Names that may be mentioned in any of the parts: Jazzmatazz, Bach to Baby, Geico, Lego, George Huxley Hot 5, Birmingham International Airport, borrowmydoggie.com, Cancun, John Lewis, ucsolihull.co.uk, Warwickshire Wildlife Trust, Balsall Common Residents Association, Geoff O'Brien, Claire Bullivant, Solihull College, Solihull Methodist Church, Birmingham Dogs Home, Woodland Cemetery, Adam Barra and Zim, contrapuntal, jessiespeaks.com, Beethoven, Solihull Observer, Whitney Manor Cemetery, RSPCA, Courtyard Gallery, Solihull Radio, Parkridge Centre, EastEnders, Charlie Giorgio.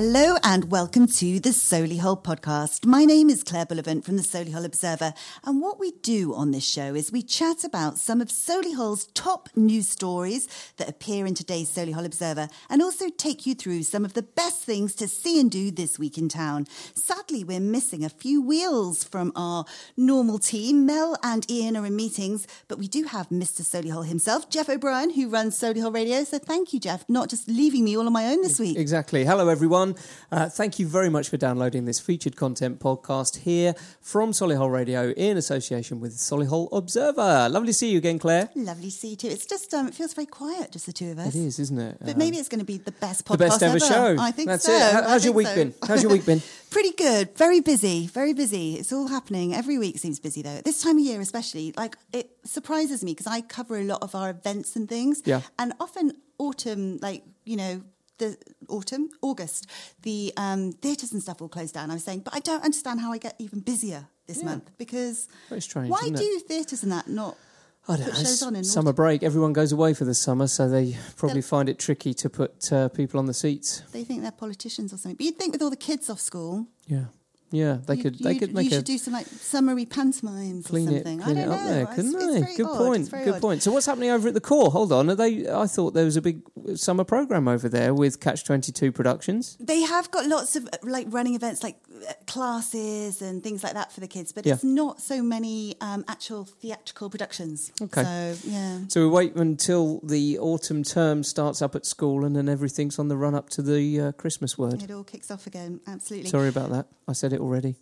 Hello and welcome to the Solihull podcast. My name is Claire Bullivant from the Solihull Observer, and what we do on this show is we chat about some of Solihull's top news stories that appear in today's Solihull Observer, and also take you through some of the best things to see and do this week in town. Sadly, we're missing a few wheels from our normal team. Mel and Ian are in meetings, but we do have Mr. Solihull himself, Geoff O'Brien, who runs Solihull Radio. So thank you, Geoff, not just leaving me all on my own this week. Exactly. Hello, everyone. Thank you very much for downloading this featured content podcast here from Solihull Radio in association with Solihull Observer. Lovely to see you again, Claire. Lovely to see you too. It's just, it feels very quiet, just the two of us. It is, isn't it? But maybe it's going to be the best podcast ever. The best ever show. I think that's so. That's it. How's your week been? How's your week been? Pretty good. Very busy. It's all happening. Every week seems busy though. This time of year especially, like it surprises me because I cover a lot of our events and things. Yeah. And often autumn, like, you know, August, the theatres and stuff all closed down. I was saying, but I don't understand how I get even busier this month, because very strange, why do theatres and that not put shows on in summer break? Everyone goes away for the summer, so they probably find it tricky to put people on the seats. They think they're politicians or something. But you'd think with all the kids off school, they could do some like summery pantomimes or something. I don't know, couldn't they? Good point. Good point. So what's happening over at the Core? Hold on, I thought there was a big summer programme over there with Catch-22 Productions. They have got lots of like running events, like classes and things like that for the kids, but it's not so many actual theatrical productions. Okay. So we wait until the autumn term starts up at school, and then everything's on the run up to the Christmas word. It all kicks off again. Absolutely. Sorry about that. I said it already.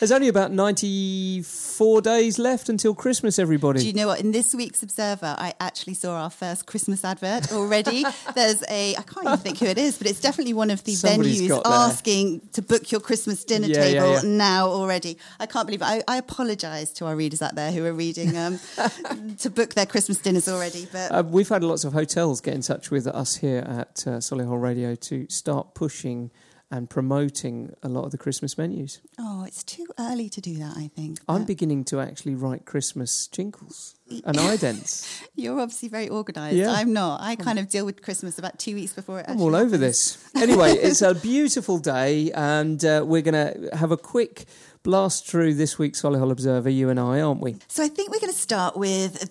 There's only about 94 days left until Christmas, everybody. Do you know what? In this week's Observer, I actually saw our first Christmas advert already. There's I can't even think who it is, but it's definitely one of the venues asking to book your Christmas dinner table now already. I can't believe it. I apologise to our readers out there who are reading to book their Christmas dinners already. But we've had lots of hotels get in touch with us here at Solihull Radio to start pushing and promoting a lot of the Christmas menus. Oh, it's too early to do that, I think. I'm beginning to actually write Christmas jingles and idents. You're obviously very organised. Yeah. I'm not. I kind of deal with Christmas about 2 weeks before it actually I'm all happens. Over this. Anyway, it's a beautiful day, and we're going to have a quick blast through this week's Solihull Observer, you and I, aren't we? So I think we're going to start with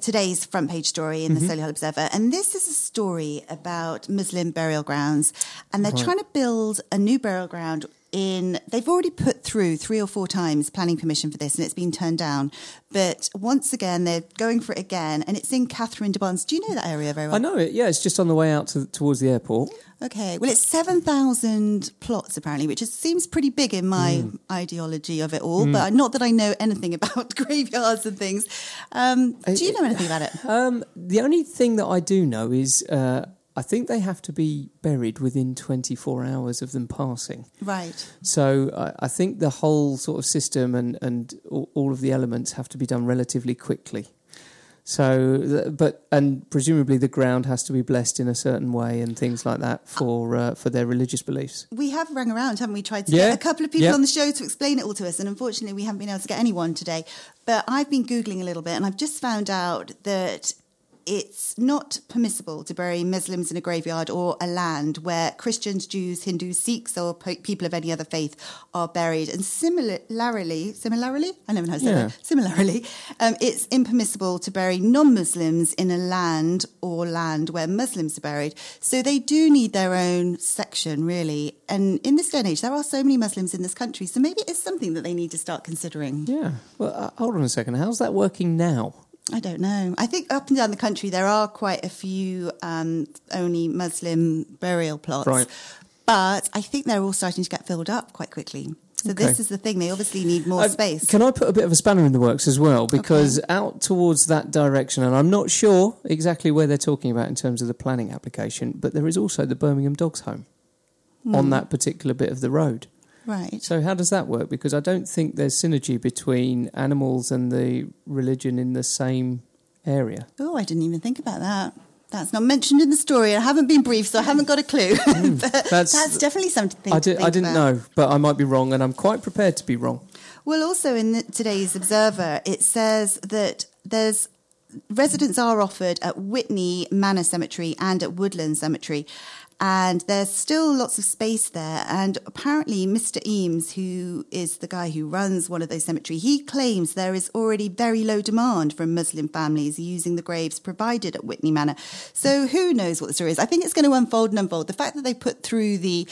today's front page story in the Solihull Observer. And this is a story about Muslim burial grounds. And they're trying to build a new burial ground they've already put through 3 or 4 times planning permission for this, and it's been turned down. But once again, they're going for it again, and it's in Catherine de Barnes. Do you know that area very well? I know it, yeah. It's just on the way out towards the airport. Okay. Well, it's 7,000 plots, apparently, which seems pretty big in my ideology of it all, but not that I know anything about graveyards and things. Do you know anything about it? The only thing that I do know is I think they have to be buried within 24 hours of them passing. Right. So I think the whole sort of system and all of the elements have to be done relatively quickly. So, and presumably the ground has to be blessed in a certain way and things like that for their religious beliefs. We have rang around, haven't we? Tried to get a couple of people on the show to explain it all to us, and unfortunately we haven't been able to get anyone today. But I've been Googling a little bit, and I've just found out that it's not permissible to bury Muslims in a graveyard or a land where Christians, Jews, Hindus, Sikhs or people of any other faith are buried. And similarly, it's impermissible to bury non-Muslims in a land or land where Muslims are buried. So they do need their own section, really. And in this day and age, there are so many Muslims in this country, so maybe it's something that they need to start considering. Yeah. Well, hold on a second. How's that working now? I don't know. I think up and down the country there are quite a few only Muslim burial plots. Right. But I think they're all starting to get filled up quite quickly. So this is the thing. They obviously need more space. Can I put a bit of a spanner in the works as well? Because out towards that direction, and I'm not sure exactly where they're talking about in terms of the planning application, but there is also the Birmingham Dogs Home on that particular bit of the road. Right. So how does that work? Because I don't think there's synergy between animals and the religion in the same area. Oh, I didn't even think about that. That's not mentioned in the story. I haven't been briefed, so I haven't got a clue. But that's definitely something I didn't know, but I might be wrong, and I'm quite prepared to be wrong. Well, also in today's Observer, it says that there's residents are offered at Whitney Manor Cemetery and at Woodland Cemetery. And there's still lots of space there. And apparently Mr. Eames, who is the guy who runs one of those cemeteries, he claims there is already very low demand from Muslim families using the graves provided at Whitney Manor. So who knows what the story is? I think it's going to unfold and unfold. The fact that they put through the...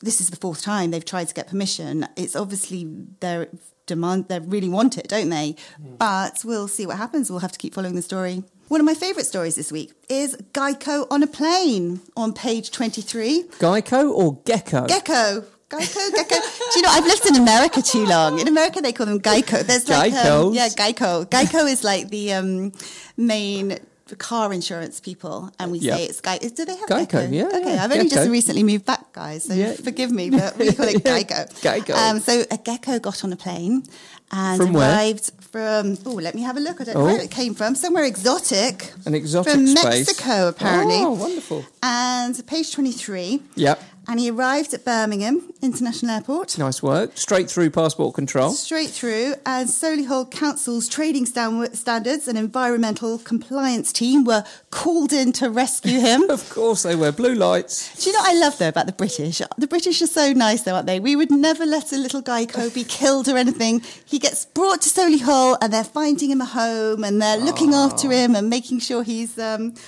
this is the fourth time they've tried to get permission. It's obviously their demand. They really want it, don't they? Mm. But we'll see what happens. We'll have to keep following the story. One of my favourite stories this week is Geico on a plane on page 23. Geico or Gecko? Gecko. Geico, Gecko. Do you know, I've lived in America too long. In America, they call them Geico. There's like, yeah, Geico. Geico is like the main... car insurance people, and we say it's Geico. Do they have Geico? Geico? Yeah. Okay, yeah, I've only just recently moved back, guys, so forgive me, but we call it Geico. Geico. So a gecko got on a plane and arrived from, oh, let me have a look. I don't know where it came from. Somewhere exotic. An exotic from space. From Mexico, apparently. Oh, wonderful. And page 23. Yep. And he arrived at Birmingham International Airport. Nice work. Straight through passport control. Straight through. And Solihull Council's Trading Standards and Environmental Compliance Team were called in to rescue him. Of course they were. Blue lights. Do you know what I love, though, about the British? The British are so nice, though, aren't they? We would never let a little Geico be killed or anything. He gets brought to Solihull and they're finding him a home and they're looking after him and making sure he's... he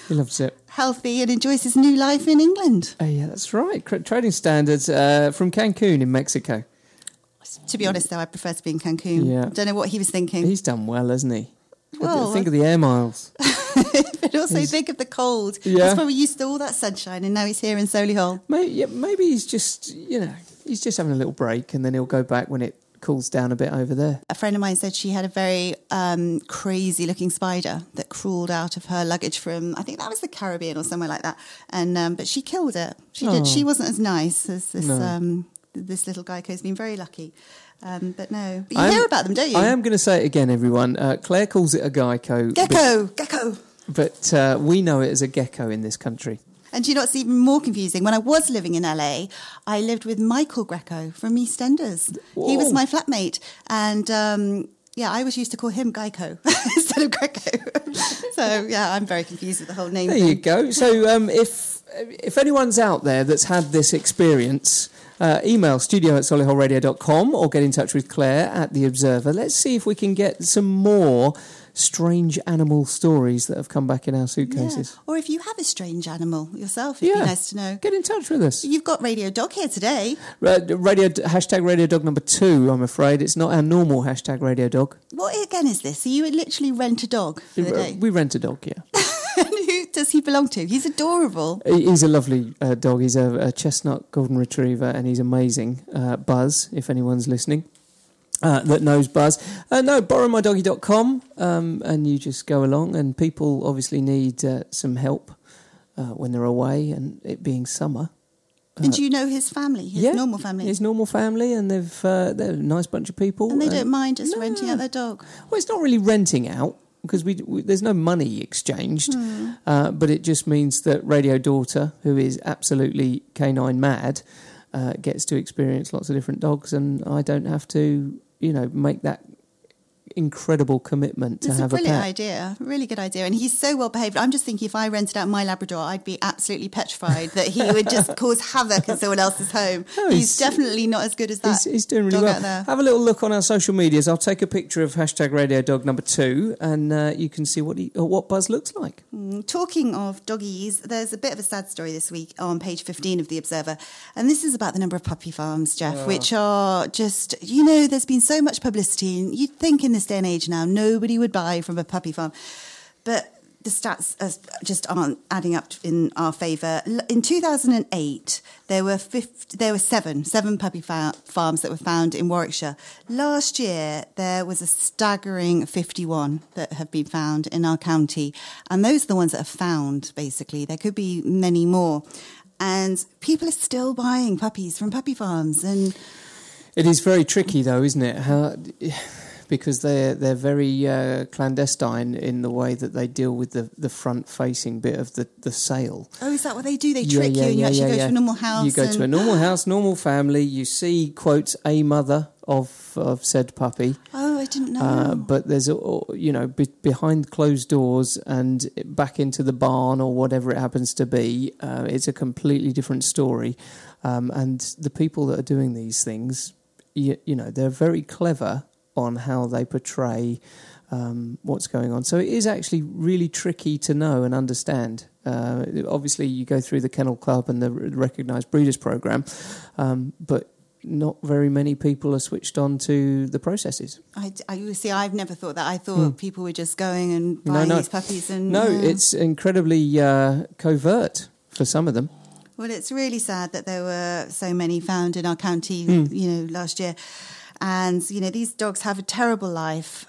loves it. Healthy and enjoys his new life in England. Oh, yeah, that's right. Trading standards from Cancun in Mexico. To be honest, though, I prefer to be in Cancun. Yeah. I don't know what he was thinking. He's done well, hasn't he? Well, think of the air miles. But also think of the cold. Yeah. That's why we used to all that sunshine, and now he's here in Solihull. Maybe he's just, he's just having a little break, and then he'll go back when it cools down a bit over there. A friend of mine said she had a very crazy looking spider that crawled out of her luggage from, I think that was the Caribbean or somewhere like that, and but she killed it. She wasn't as nice as this this little geico. Has been very lucky. But no, but you hear about them, don't you? I am going to say it again, everyone. Claire calls it a geico. But we know it as a gecko in this country. And do you know what's even more confusing? When I was living in LA, I lived with Michael Greco from EastEnders. Whoa. He was my flatmate. And, I always used to call him Geico instead of Greco. So, I'm very confused with the whole name thing. You go. So if anyone's out there that's had this experience... email studio@solihullradio.com or get in touch with Claire at The Observer. Let's see if we can get some more strange animal stories that have come back in our suitcases. Yeah. Or if you have a strange animal yourself, it'd be nice to know. Get in touch with us. You've got Radio Dog here today. Hashtag Radio Dog number 2, I'm afraid. It's not our normal hashtag Radio Dog. What again is this? So you would literally rent a dog for the day? We rent a dog, yeah. Who does he belong to? He's adorable. He's a lovely dog. He's a chestnut golden retriever, and he's amazing. Buzz, if anyone's listening that knows Buzz. Borrowmydoggie.com, and you just go along. And people obviously need some help when they're away, and it being summer. And do you know his family, normal family? His normal family, and they're a nice bunch of people. And they don't mind just renting out their dog? Well, it's not really renting out, because we there's no money exchanged, but it just means that Radio Daughter, who is absolutely canine mad, gets to experience lots of different dogs, and I don't have to, make that incredible commitment to have a pet. It's a brilliant idea, really good idea, and he's so well behaved. I'm just thinking if I rented out my Labrador, I'd be absolutely petrified that he would just cause havoc at someone else's home. No, he's definitely not as good as that. He's doing really well. Out there. Have a little look on our social medias. I'll take a picture of #RadioDog number 2, and you can see what Buzz looks like. Talking of doggies, there's a bit of a sad story this week on page 15 of The Observer, and this is about the number of puppy farms, Geoff, which are just there's been so much publicity, and you'd think in this day and age now nobody would buy from a puppy farm, but the stats just aren't adding up in our favour. In 2008 there were seven puppy farms that were found in Warwickshire. Last year there was a staggering 51 that have been found in our county, and those are the ones that are found. Basically there could be many more, and people are still buying puppies from puppy farms. And it is very tricky, though, isn't it? How because they're very clandestine in the way that they deal with the front-facing bit of the sale. Oh, is that what they do? They trick you and you actually go to a normal house? You go to a normal house, normal family. You see, quotes, a mother of said puppy. Oh, I didn't know. But there's, behind closed doors and back into the barn or whatever it happens to be, it's a completely different story. And the people that are doing these things, they're very clever on how they portray what's going on. So it is actually really tricky to know and understand. Obviously, you go through the Kennel Club and the Recognised Breeders Programme, but not very many people are switched on to the processes. I see. I've never thought that. I thought people were just going and buying these puppies. And it's incredibly covert for some of them. Well, it's really sad that there were so many found in our county, last year. And, these dogs have a terrible life.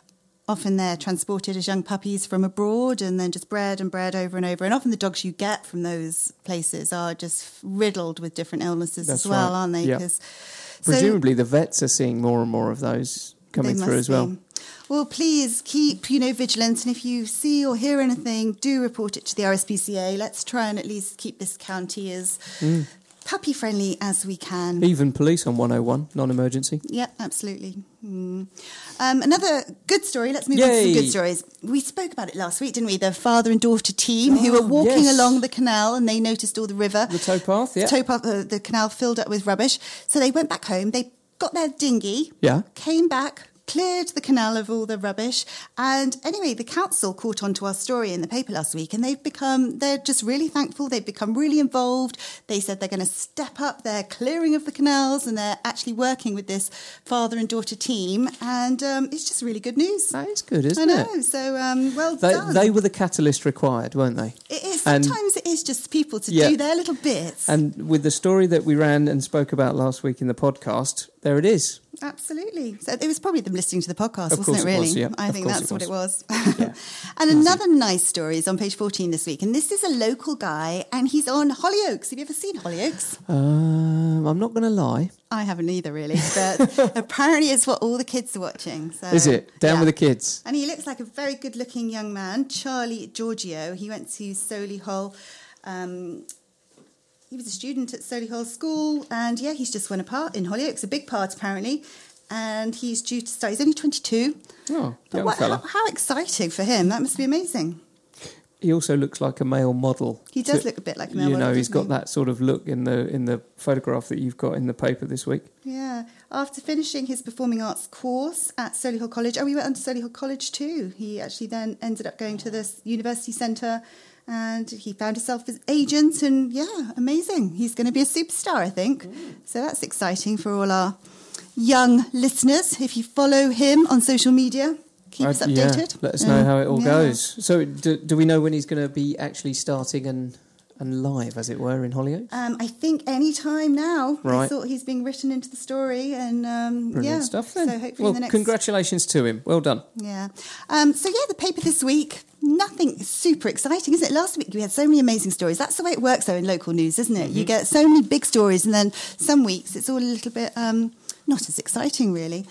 Often they're transported as young puppies from abroad and then just bred and bred over and over. And often the dogs you get from those places are just riddled with different illnesses as well, aren't they? Yeah. Presumably the vets are seeing more and more of those coming through as well. Well, please keep, vigilant. And if you see or hear anything, do report it to the RSPCA. Let's try and at least keep this county as puppy-friendly as we can. Even police on 101, non-emergency. Yep, absolutely. Another good story. Let's move on to some good stories. We spoke about it last week, didn't we? The father and daughter team who were walking along the canal and they noticed all the river. The towpath, yeah. The canal filled up with rubbish. So they went back home. They got their dinghy, came back, cleared the canal of all the rubbish. And anyway, the council caught on to our story in the paper last week and they're just really thankful. They've become really involved. They said they're going to step up their clearing of the canals and they're actually working with this father and daughter team. And it's just really good news. That is good, isn't it? I know. So well done. They were the catalyst required, weren't they? It is. Sometimes it is just people to do their little bits. And with the story that we ran and spoke about last week in the podcast, there it is. Absolutely. So it was probably them listening to the podcast, wasn't it, really? Of course it was, yeah. I think that's what it was. Yeah. And another nice story is on page 14 this week. And this is a local guy, and he's on Hollyoaks. Have you ever seen Hollyoaks? I'm not going to lie. I haven't either, really. But apparently it's what all the kids are watching. So, is it? Down with the kids. And he looks like a very good-looking young man, Charlie Giorgio. He went to Solihull... He was a student at Solihull School and, he's just won a part in Hollyoaks, a big part apparently, and he's due to start. He's only 22. Oh, but how exciting for him. That must be amazing. He also looks like a male model. He does look a bit like a male model. He's got that sort of look in the photograph that you've got in the paper this week. Yeah. After finishing his performing arts course at Solihull College, he went on to Solihull College too. He actually then ended up going to the University Centre and he found himself as agent and, amazing. He's going to be a superstar, I think. Mm. So that's exciting for all our young listeners. If you follow him on social media... Keep us updated. Let us know how it all goes. So do we know when he's going to be actually starting and live, as it were, in Hollyoaks? I think any time now. Right. I thought he's being written into the story and, brilliant stuff then. So hopefully in the next... congratulations to him. Well done. Yeah. The paper this week, nothing super exciting, is it? Last week we had so many amazing stories. That's the way it works, though, in local news, isn't it? Mm-hmm. You get so many big stories and then some weeks it's all a little bit... not as exciting, really.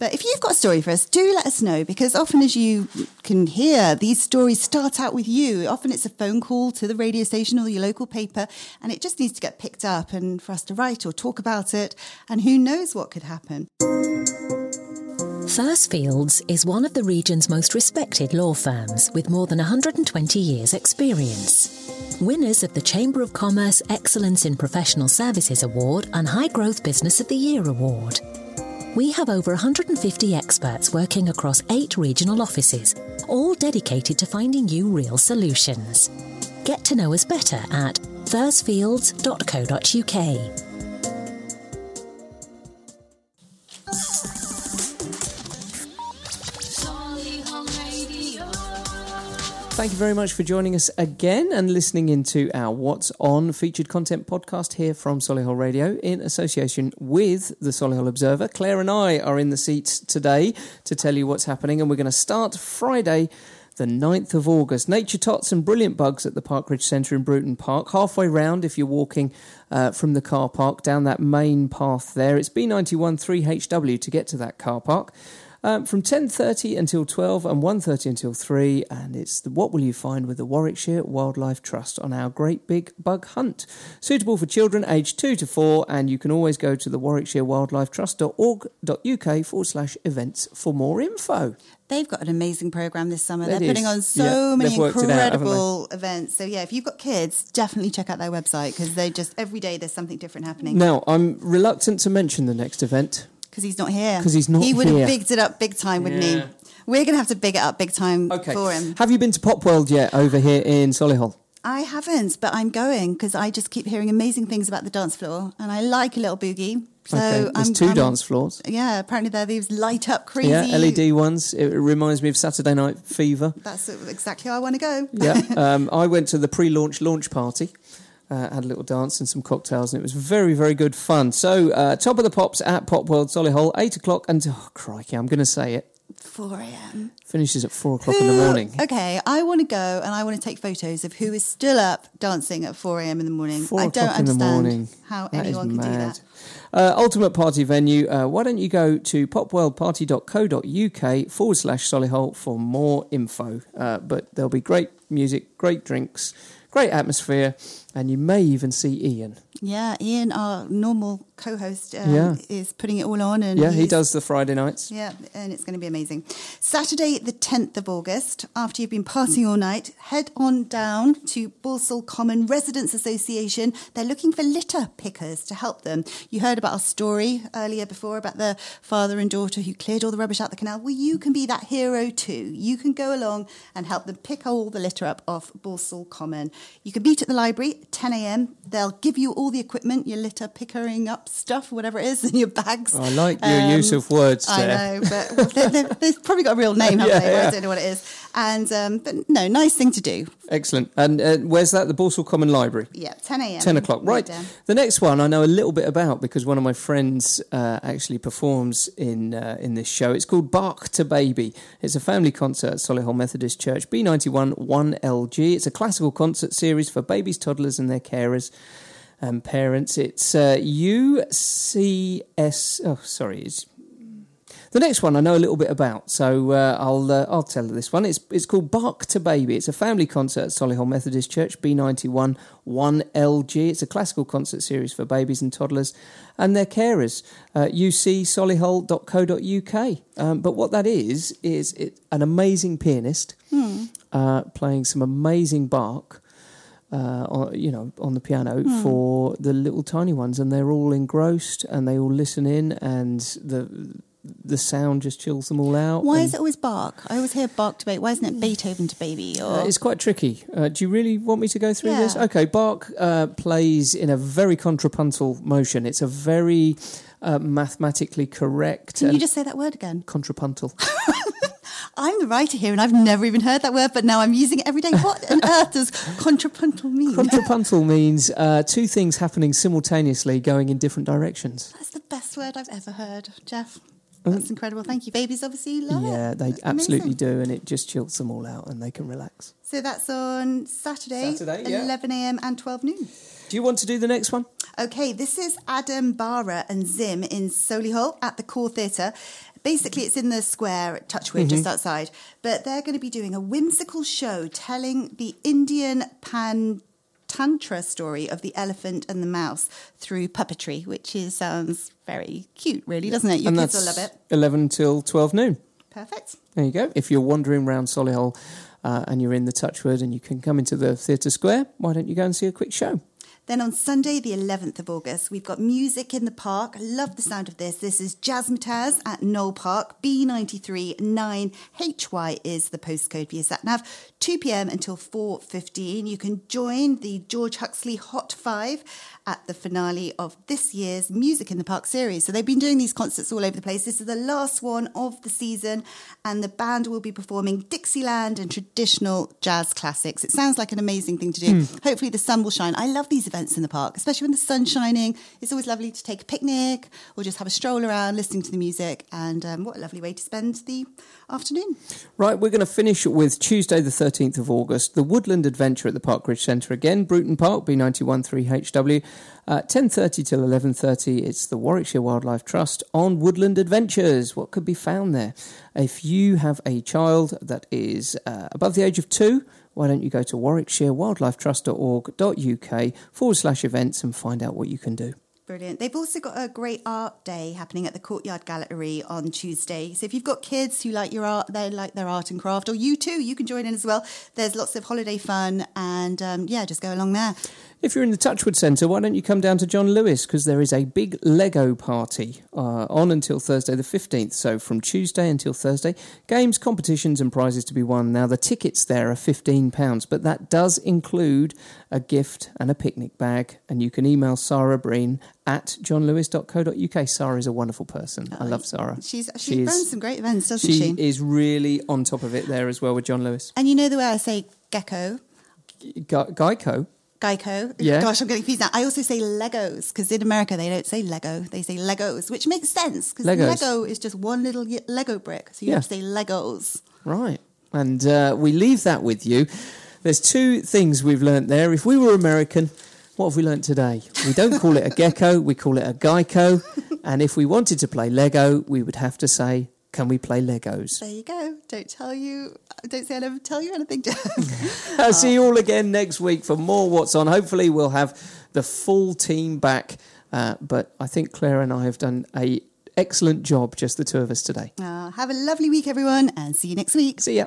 But if you've got a story for us, do let us know, because often, as you can hear, these stories start out with you. Often it's a phone call to the radio station or your local paper, and it just needs to get picked up and for us to write or talk about it, and who knows what could happen. Thursfields is one of the region's most respected law firms, with more than 120 years' experience. Winners of the Chamber of Commerce Excellence in Professional Services Award and High Growth Business of the Year Award. We have over 150 experts working across 8 regional offices, all dedicated to finding you real solutions. Get to know us better at thursfields.co.uk. Thank you very much for joining us again and listening into our What's On featured content podcast here from Solihull Radio in association with the Solihull Observer. Claire and I are in the seats today to tell you what's happening, and we're going to start Friday the 9th of August. Nature tots and brilliant bugs at the Parkridge Centre in Bruton Park. Halfway round if you're walking from the car park down that main path there. It's B91 3HW to get to that car park. from 10:30 until 12 and 1:30 until 3, and it's the What Will You Find with the Warwickshire Wildlife Trust on our Great Big Bug Hunt, suitable for children aged 2 to 4, and you can always go to the warwickshirewildlifetrust.org.uk/events for more info. They've got an amazing programme this summer. They're putting on so many incredible events. So, yeah, if you've got kids, definitely check out their website because they just, every day there's something different happening. Now, I'm reluctant to mention the next event. Because he's not here. He would have bigged it up big time, wouldn't he? We're going to have to big it up big time for him. Have you been to Pop World yet over here in Solihull? I haven't, but I'm going because I just keep hearing amazing things about the dance floor and I like a little boogie. So there's two dance floors. Yeah, apparently they're these light up crazy... Yeah, LED ones. It reminds me of Saturday Night Fever. That's exactly how I want to go. Yeah, I went to the pre-launch launch party, had a little dance and some cocktails, and it was very, very good fun. So, top of the pops at Pop World Solihull, 8 o'clock, and, oh, crikey, I'm going to say it. 4 a.m. Finishes at 4 o'clock in the morning. Okay, I want to go and I want to take photos of who is still up dancing at 4 a.m. in the morning. I don't understand how anyone can do that. Ultimate party venue. Why don't you go to popworldparty.co.uk/Solihull for more info. But there'll be great music, great drinks, great atmosphere, and you may even see Ian. Yeah, Ian, our normal co-host, is putting it all on. And he does the Friday nights. Yeah, and it's going to be amazing. Saturday the 10th of August, after you've been partying all night, head on down to Balsall Common Residents Association. They're looking for litter pickers to help them. You heard about our story earlier before about the father and daughter who cleared all the rubbish out the canal. Well, you can be that hero too. You can go along and help them pick all the litter up off Balsall Common. You can meet at the library at 10 a.m. They'll give you all the equipment, your litter pickering up stuff, whatever it is, in your bags. I like your use of words there. I know, but they've probably got a real name, haven't they? Well, I don't know what it is. And but no, nice thing to do. Excellent. And where's that? The Borsal Common Library? Yeah, 10 a.m. 10 o'clock. Right. The next one I know a little bit about because one of my friends actually performs in this show. It's called Bach to Baby. It's a family concert at Solihull Methodist Church, B91 1LG. It's a classical concert series for babies, toddlers and their carers and parents. It's UCS... Oh, sorry, it's... The next one I know a little bit about, so I'll tell you this one. It's called Bach to Baby. It's a family concert at Solihull Methodist Church, B91 1LG. It's a classical concert series for babies and toddlers and their carers, ucsolihull.co.uk. But what that is an amazing pianist playing some amazing Bach. On the piano for the little tiny ones, and they're all engrossed and they all listen in, and the sound just chills them all out. Why is it always Bach? I always hear Bach to Baby. Why isn't it Beethoven to Baby? Or it's quite tricky. Do you really want me to go through this? Okay, Bach plays in a very contrapuntal motion. It's a very mathematically correct... Can you just say that word again? Contrapuntal. I'm the writer here and I've never even heard that word, but now I'm using it every day. What on earth does contrapuntal mean? Contrapuntal means two things happening simultaneously going in different directions. That's the best word I've ever heard, Geoff. That's incredible. Thank you. Babies obviously love it. Yeah, they absolutely do, and it just chills them all out and they can relax. So that's on Saturday 11 a.m. and 12 noon. Do you want to do the next one? Okay, this is Adam Barra and Zim in Solihull at the Core Theatre. Basically, it's in the square at Touchwood, just outside. But they're going to be doing a whimsical show telling the Indian Tantra story of the elephant and the mouse through puppetry, which sounds very cute, really, doesn't it? Your kids will love it. 11 till 12 noon. Perfect. There you go. If you're wandering around Solihull and you're in the Touchwood and you can come into the theatre square, why don't you go and see a quick show? Then on Sunday, the 11th of August, we've got Music in the Park. I love the sound of this. This is Jazzmatazz at Knoll Park. B93 9HY is the postcode via SatNav. 2 p.m. until 4:15. You can join the George Huxley Hot 5 at the finale of this year's Music in the Park series. So they've been doing these concerts all over the place. This is the last one of the season, and the band will be performing Dixieland and traditional jazz classics. It sounds like an amazing thing to do. Hopefully the sun will shine. I love these events. events in the park, especially when the sun's shining. It's always lovely to take a picnic or just have a stroll around, listening to the music. And what a lovely way to spend the afternoon. Right, we're going to finish with Tuesday the 13th of August, the Woodland Adventure at the Parkridge Centre again, Bruton Park, B91 3HW, 10:30 till 11:30. It's the Warwickshire Wildlife Trust on Woodland Adventures. What could be found there? If you have a child that is above the age of 2, why don't you go to warwickshirewildlifetrust.org.uk/events and find out what you can do. Brilliant. They've also got a great art day happening at the Courtyard Gallery on Tuesday. So if you've got kids who like your art, they like their art and craft, or you too, you can join in as well. There's lots of holiday fun and, just go along there. If you're in the Touchwood Centre, why don't you come down to John Lewis, because there is a big Lego party on until Thursday the 15th. So from Tuesday until Thursday, games, competitions and prizes to be won. Now, the tickets there are £15, but that does include a gift and a picnic bag. And you can email Sarah Breen at johnlewis.co.uk. Sarah is a wonderful person. I love Sarah. She runs some great events, doesn't she? She is really on top of it there as well with John Lewis. And you know the way I say gecko? Geico? Geico. Yeah. Gosh, I'm getting confused now. I also say Legos, because in America they don't say Lego, they say Legos, which makes sense, because Lego is just one little Lego brick, so you have to say Legos. Right. And we leave that with you. There's two things we've learnt there. If we were American, what have we learnt today? We don't call it a gecko, we call it a Geico. And if we wanted to play Lego, we would have to say, can we play Legos? There you go. Don't say I never tell you anything, Jeff. I'll see you all again next week for more What's On. Hopefully we'll have the full team back. But I think Claire and I have done an excellent job, just the two of us today. Have a lovely week, everyone, and see you next week. See ya.